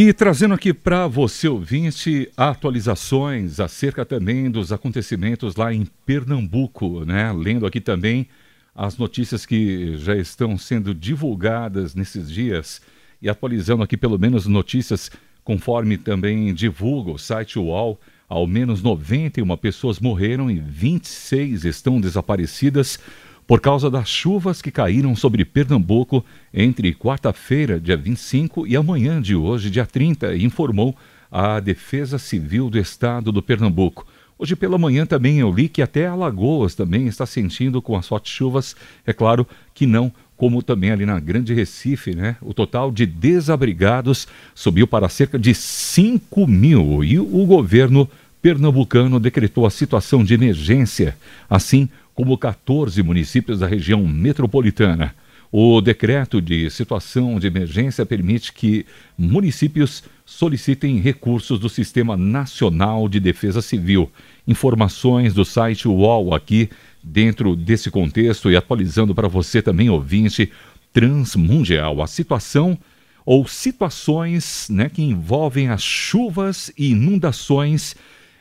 E trazendo aqui para você, ouvinte, atualizações acerca também dos acontecimentos lá em Pernambuco, né? Lendo aqui também as notícias que já estão sendo divulgadas nesses dias e atualizando aqui pelo menos notícias conforme também divulga o site UOL. Ao menos 91 pessoas morreram e 26 estão desaparecidas por causa das chuvas que caíram sobre Pernambuco entre quarta-feira, dia 25, e amanhã de hoje, dia 30, informou a Defesa Civil do Estado do Pernambuco. Hoje pela manhã também eu li que até Alagoas também está sentindo com as fortes chuvas, é claro que não, como também ali na Grande Recife, né? O total de desabrigados subiu para cerca de 5 mil e o governo pernambucano decretou a situação de emergência, assim como 14 municípios da região metropolitana. O decreto de situação de emergência permite que municípios solicitem recursos do Sistema Nacional de Defesa Civil. Informações do site UOL aqui, dentro desse contexto, e atualizando para você também, ouvinte, Transmundial. A situação ou situações, né, que envolvem as chuvas e inundações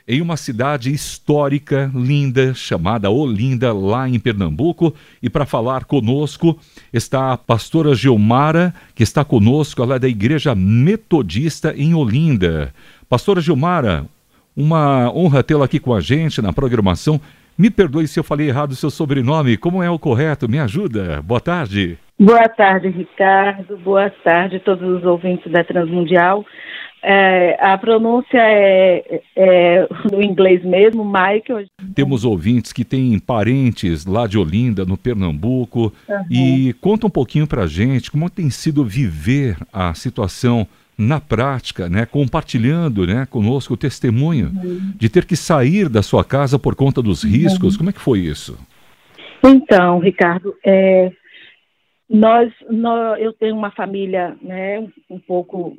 em uma cidade histórica, linda, chamada Olinda, lá em Pernambuco. E para falar conosco está a pastora Gilmara, que está conosco, ela é da Igreja Metodista em Olinda. Pastora Gilmara, uma honra tê-la aqui com a gente na programação. Me perdoe se eu falei errado o seu sobrenome, como é o correto? Me ajuda. Boa tarde. Boa tarde, Ricardo. Boa tarde a todos os ouvintes da Transmundial. A pronúncia é no inglês mesmo, Michael. Temos ouvintes que têm parentes lá de Olinda, no Pernambuco. Uhum. E conta um pouquinho pra gente como tem sido viver a situação na prática, né? Compartilhando, né, conosco o testemunho, uhum, de ter que sair da sua casa por conta dos riscos. Uhum. Como é que foi isso? Então, Ricardo, eu tenho uma família, né, um pouco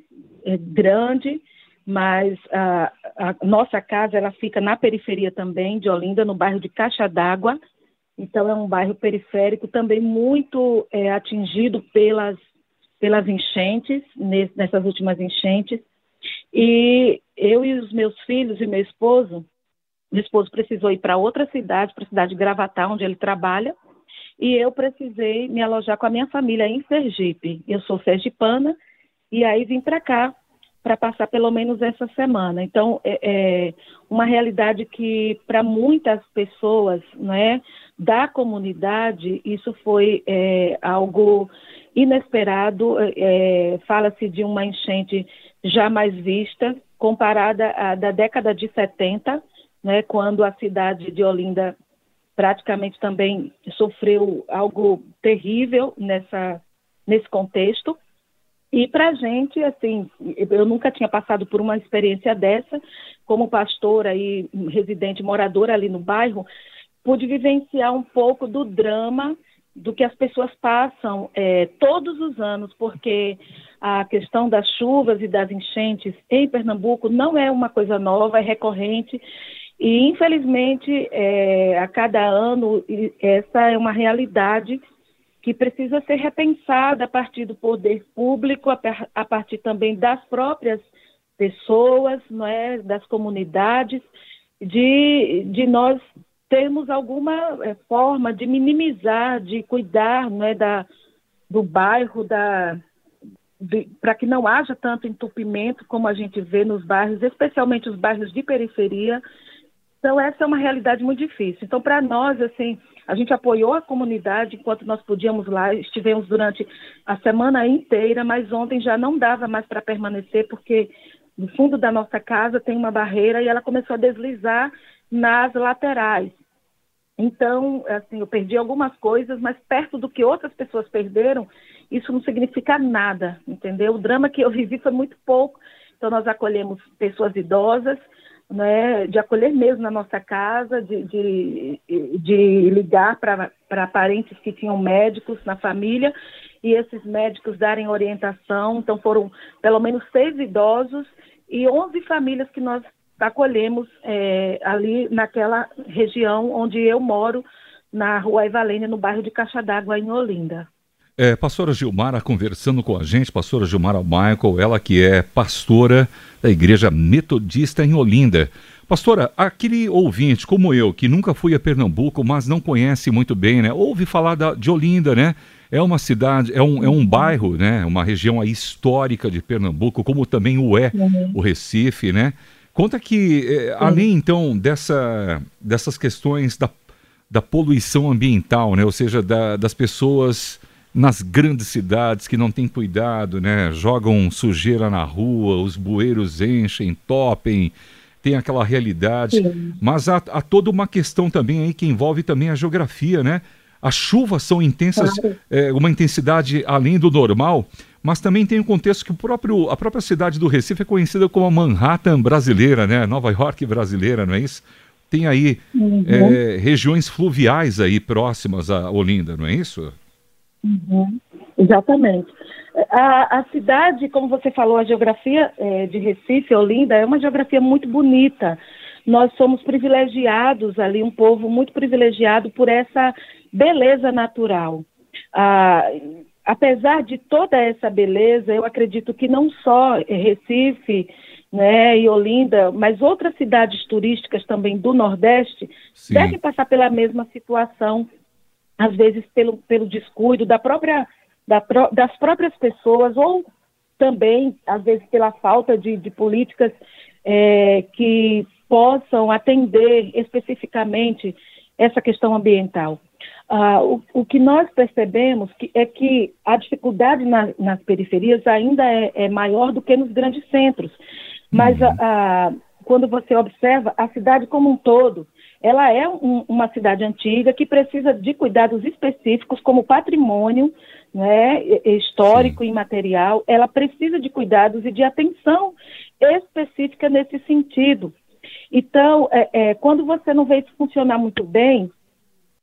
grande, mas a nossa casa ela fica na periferia também de Olinda, no bairro de Caixa d'Água. Então é um bairro periférico também muito atingido pelas enchentes, nessas últimas enchentes. E eu e os meus filhos e meu esposo precisou ir para outra cidade, para a cidade de Gravatá, onde ele trabalha, e eu precisei me alojar com a minha família em Sergipe. Eu sou sergipana. E aí vim para cá, para passar pelo menos essa semana. Então, é uma realidade que, para muitas pessoas, né, da comunidade, isso foi algo inesperado. Fala-se de uma enchente jamais vista, comparada à da década de 70, né, quando a cidade de Olinda praticamente também sofreu algo terrível nesse contexto. E para a gente, assim, eu nunca tinha passado por uma experiência dessa, como pastora e residente, moradora ali no bairro, pude vivenciar um pouco do drama do que as pessoas passam todos os anos, porque a questão das chuvas e das enchentes em Pernambuco não é uma coisa nova, é recorrente, e infelizmente a cada ano essa é uma realidade que precisa ser repensada a partir do poder público, a partir também das próprias pessoas, não é? Das comunidades, de nós termos alguma forma de minimizar, de cuidar, não é? Do bairro, para que não haja tanto entupimento como a gente vê nos bairros, especialmente os bairros de periferia. Então, essa é uma realidade muito difícil. Então, para nós, assim, a gente apoiou a comunidade enquanto nós podíamos lá, estivemos durante a semana inteira, mas ontem já não dava mais para permanecer, porque no fundo da nossa casa tem uma barreira e ela começou a deslizar nas laterais. Então, assim, eu perdi algumas coisas, mas perto do que outras pessoas perderam, isso não significa nada, entendeu? O drama que eu vivi foi muito pouco. Então, nós acolhemos pessoas idosas, né, de acolher mesmo na nossa casa, de ligar para parentes que tinham médicos na família e esses médicos darem orientação. Então foram pelo menos 6 idosos e 11 famílias que nós acolhemos ali naquela região onde eu moro, na Rua Evalênia, no bairro de Caixa d'Água, em Olinda. Pastora Gilmara conversando com a gente, pastora Gilmara Michael, ela que é pastora da Igreja Metodista em Olinda. Pastora, aquele ouvinte como eu, que nunca fui a Pernambuco, mas não conhece muito bem, né? Ouve falar de Olinda, né? É uma cidade, é um bairro, né? Uma região aí histórica de Pernambuco, como também o Recife, né? Conta que, além então dessas questões da poluição ambiental, né? Ou seja, das pessoas nas grandes cidades que não têm cuidado, né? Jogam sujeira na rua, os bueiros enchem, topem, tem aquela realidade. Sim. Mas há toda uma questão também aí que envolve também a geografia, né? As chuvas são intensas, claro. Uma intensidade além do normal, mas também tem um contexto que a própria cidade do Recife é conhecida como a Manhattan brasileira, né? Nova York brasileira, não é isso? Tem aí regiões fluviais aí próximas a Olinda, não é isso? Uhum, exatamente. A cidade, como você falou, a geografia de Recife, Olinda, é uma geografia muito bonita. Nós somos privilegiados ali, um povo muito privilegiado por essa beleza natural. Apesar de toda essa beleza, eu acredito que não só Recife, né, e Olinda, mas outras cidades turísticas também do Nordeste, sim, devem passar pela mesma situação, às vezes pelo descuido das próprias pessoas, ou também, às vezes, pela falta de políticas que possam atender especificamente essa questão ambiental. O que nós percebemos é que a dificuldade nas periferias ainda é maior do que nos grandes centros, mas quando você observa a cidade como um todo, ela é uma cidade antiga que precisa de cuidados específicos como patrimônio, né, histórico e imaterial. Ela precisa de cuidados e de atenção específica nesse sentido. Então, quando você não vê isso funcionar muito bem,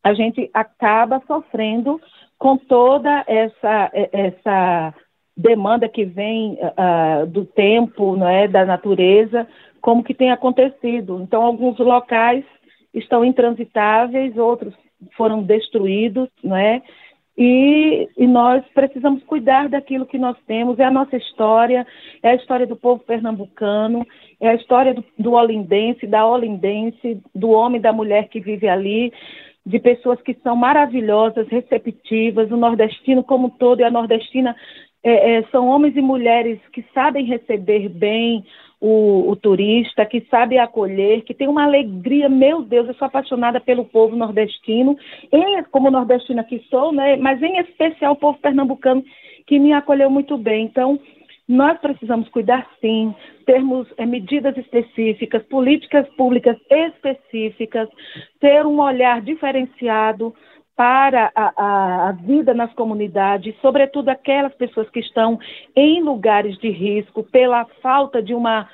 a gente acaba sofrendo com toda essa demanda que vem do tempo, né, da natureza, como que tem acontecido. Então, alguns locais estão intransitáveis, outros foram destruídos, né? E nós precisamos cuidar daquilo que nós temos, é a nossa história, é a história do povo pernambucano, é a história do olindense, da olindense, do homem e da mulher que vive ali, de pessoas que são maravilhosas, receptivas, o nordestino como um todo e a nordestina são homens e mulheres que sabem receber bem o turista, que sabe acolher, que tem uma alegria, meu Deus, eu sou apaixonada pelo povo nordestino, como nordestina que sou, né, mas em especial o povo pernambucano, que me acolheu muito bem. Então, nós precisamos cuidar sim, termos medidas específicas, políticas públicas específicas, ter um olhar diferenciado para a vida nas comunidades, sobretudo aquelas pessoas que estão em lugares de risco pela falta de uma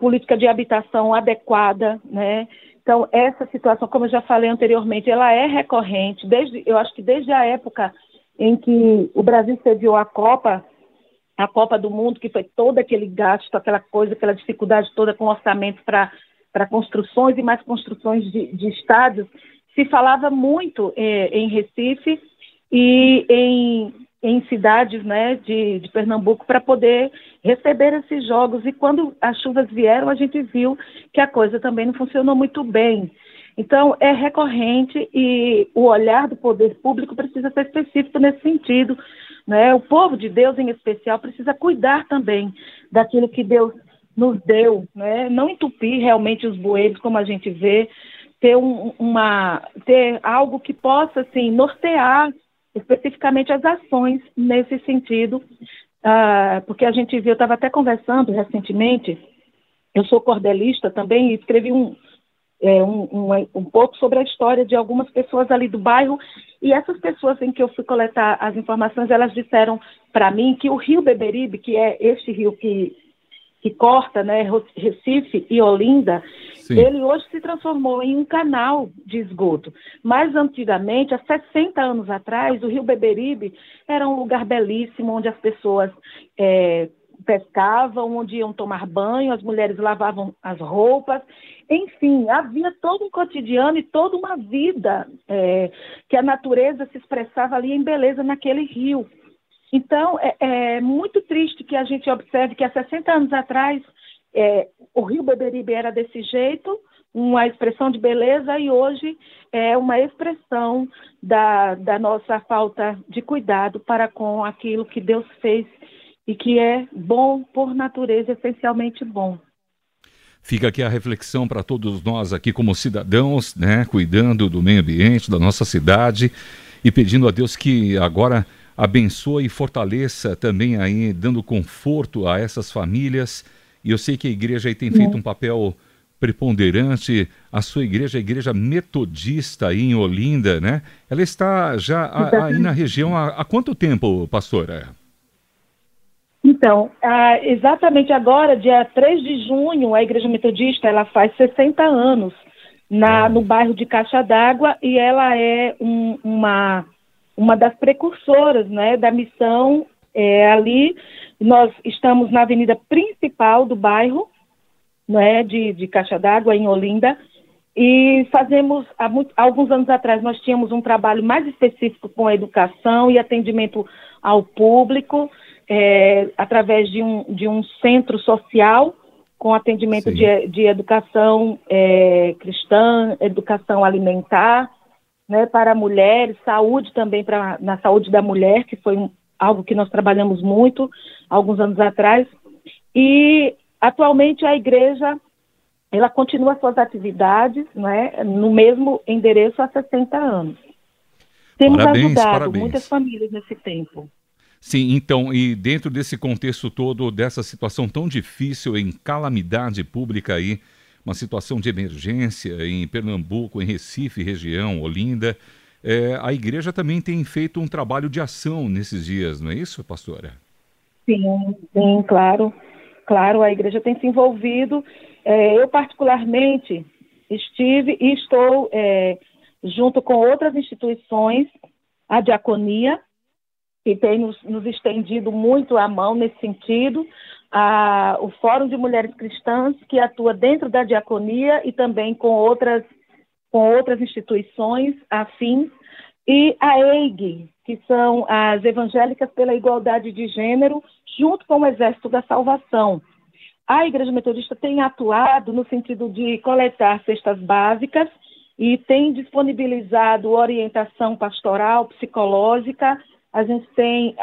política de habitação adequada, né? Então, essa situação, como eu já falei anteriormente, ela é recorrente, eu acho que desde a época em que o Brasil sediou a Copa do Mundo, que foi todo aquele gasto, aquela dificuldade toda com orçamento para construções e mais construções de estádios. Se falava muito em Recife e em cidades, né, de Pernambuco para poder receber esses jogos. E quando as chuvas vieram, a gente viu que a coisa também não funcionou muito bem. Então, é recorrente e o olhar do poder público precisa ser específico nesse sentido, né? O povo de Deus, em especial, precisa cuidar também daquilo que Deus nos deu, né? Não entupir realmente os bueiros, como a gente vê, ter algo que possa, assim, nortear especificamente as ações nesse sentido, porque a gente viu, eu estava até conversando recentemente, eu sou cordelista também e escrevi um pouco sobre a história de algumas pessoas ali do bairro, e essas pessoas em que eu fui coletar as informações, elas disseram para mim que o Rio Beberibe, que é este rio que corta, né, Recife e Olinda, sim, ele hoje se transformou em um canal de esgoto. Mas antigamente, há 60 anos atrás, o Rio Beberibe era um lugar belíssimo, onde as pessoas pescavam, onde iam tomar banho, as mulheres lavavam as roupas, enfim, havia todo um cotidiano e toda uma vida que a natureza se expressava ali em beleza naquele rio. Então, é muito triste que a gente observe que há 60 anos atrás o Rio Beberibe era desse jeito, uma expressão de beleza, e hoje é uma expressão da nossa falta de cuidado para com aquilo que Deus fez e que é bom por natureza, essencialmente bom. Fica aqui a reflexão para todos nós aqui como cidadãos, né, cuidando do meio ambiente, da nossa cidade, e pedindo a Deus que agora abençoe e fortaleça também aí, dando conforto a essas famílias. E eu sei que a igreja aí tem feito um papel preponderante. A sua igreja, a Igreja Metodista aí em Olinda, né? Ela está já aí na região há quanto tempo, pastora? Então, exatamente agora, dia 3 de junho, a Igreja Metodista ela faz 60 anos no bairro de Caixa d'Água, e ela é uma das precursoras, né, da missão ali. Nós estamos na avenida principal do bairro, né, de Caixa d'Água, em Olinda, e fazemos, alguns anos atrás, nós tínhamos um trabalho mais específico com a educação e atendimento ao público, através de um centro social com atendimento de educação cristã, educação alimentar, né, para mulheres, saúde também, na saúde da mulher, que foi algo que nós trabalhamos muito alguns anos atrás. E atualmente a igreja ela continua suas atividades, né, no mesmo endereço há 60 anos. Temos ajudado muitas famílias nesse tempo. Sim, então, e dentro desse contexto todo, dessa situação tão difícil em calamidade pública aí, uma situação de emergência em Pernambuco, em Recife, região, Olinda, a igreja também tem feito um trabalho de ação nesses dias, não é isso, pastora? Sim, claro. Claro, a igreja tem se envolvido. Eu, particularmente, estive e estou junto com outras instituições, a Diaconia, que tem nos estendido muito a mão nesse sentido, o Fórum de Mulheres Cristãs, que atua dentro da Diaconia e também com outras instituições afins, e a EIG, que são as Evangélicas pela Igualdade de Gênero, junto com o Exército da Salvação. A Igreja Metodista tem atuado no sentido de coletar cestas básicas e tem disponibilizado orientação pastoral, psicológica. A gente tem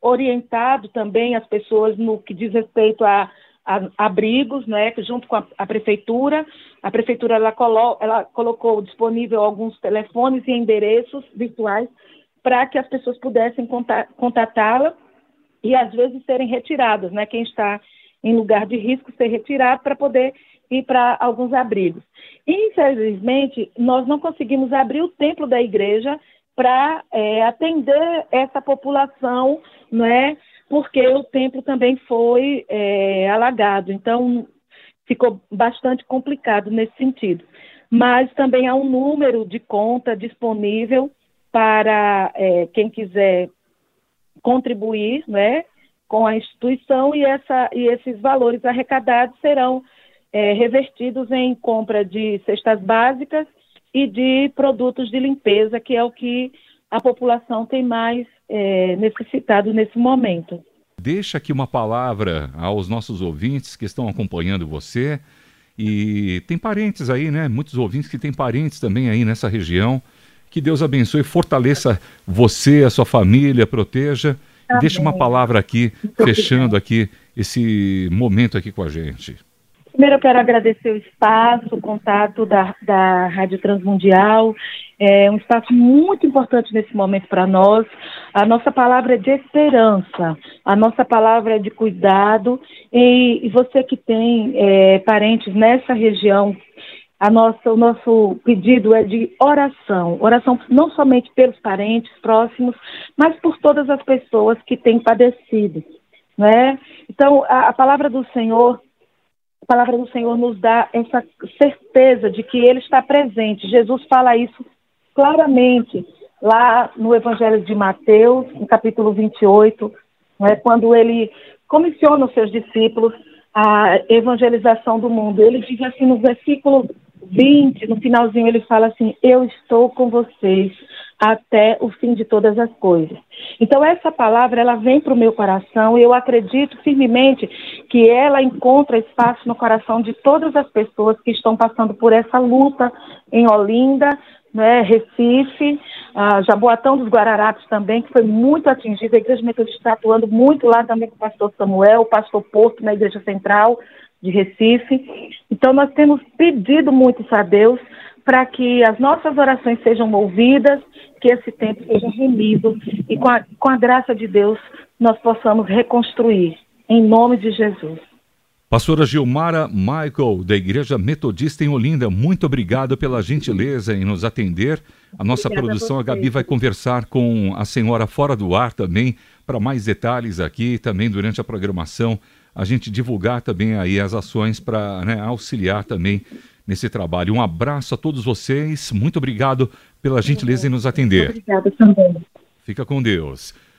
orientado também as pessoas no que diz respeito a abrigos, né, junto com a prefeitura. A prefeitura ela colocou disponível alguns telefones e endereços virtuais para que as pessoas pudessem contatá-la e, às vezes, serem retiradas, né, quem está em lugar de risco ser retirado para poder ir para alguns abrigos. Infelizmente, nós não conseguimos abrir o templo da igreja para atender essa população, né, porque o templo também foi alagado, então ficou bastante complicado nesse sentido. Mas também há um número de conta disponível para quem quiser contribuir, né, com a instituição, e esses valores arrecadados serão revertidos em compra de cestas básicas e de produtos de limpeza, que é o que a população tem mais necessitado nesse momento. Deixa aqui uma palavra aos nossos ouvintes que estão acompanhando você, e tem parentes aí, né? Muitos ouvintes que têm parentes também aí nessa região. Que Deus abençoe, fortaleça você, a sua família, proteja. Amém. Deixa uma palavra aqui, fechando aqui esse momento aqui com a gente. Primeiro eu quero agradecer o espaço, o contato da Rádio Transmundial. É um espaço muito importante nesse momento para nós. A nossa palavra é de esperança, a nossa palavra é de cuidado. E você que tem parentes nessa região, o nosso pedido é de oração. Oração não somente pelos parentes próximos, mas por todas as pessoas que têm padecido, né? Então, a palavra do Senhor nos dá essa certeza de que Ele está presente. Jesus fala isso claramente lá no Evangelho de Mateus, no capítulo 28, né, quando Ele comissiona os seus discípulos à evangelização do mundo. Ele diz assim no versículo 20, no finalzinho ele fala assim: eu estou com vocês até o fim de todas as coisas. Então essa palavra, ela vem para o meu coração e eu acredito firmemente que ela encontra espaço no coração de todas as pessoas que estão passando por essa luta em Olinda, né, Recife, Jaboatão dos Guararapes também, que foi muito atingida. A Igreja Metodista está atuando muito lá também com o pastor Samuel, o pastor Porto, na Igreja Central de Recife. Então nós temos pedido muito isso a Deus, para que as nossas orações sejam ouvidas, que esse tempo seja remido e com a graça de Deus nós possamos reconstruir, em nome de Jesus. Pastora Gilmara Michael, da Igreja Metodista em Olinda, muito obrigado pela gentileza em nos atender. A nossa produção, a Gabi, vai conversar com a senhora fora do ar também, para mais detalhes aqui, também durante a programação, a gente divulgar também aí as ações para, né, auxiliar também nesse trabalho. Um abraço a todos vocês, muito obrigado pela gentileza em nos atender. Obrigada também. Fica com Deus.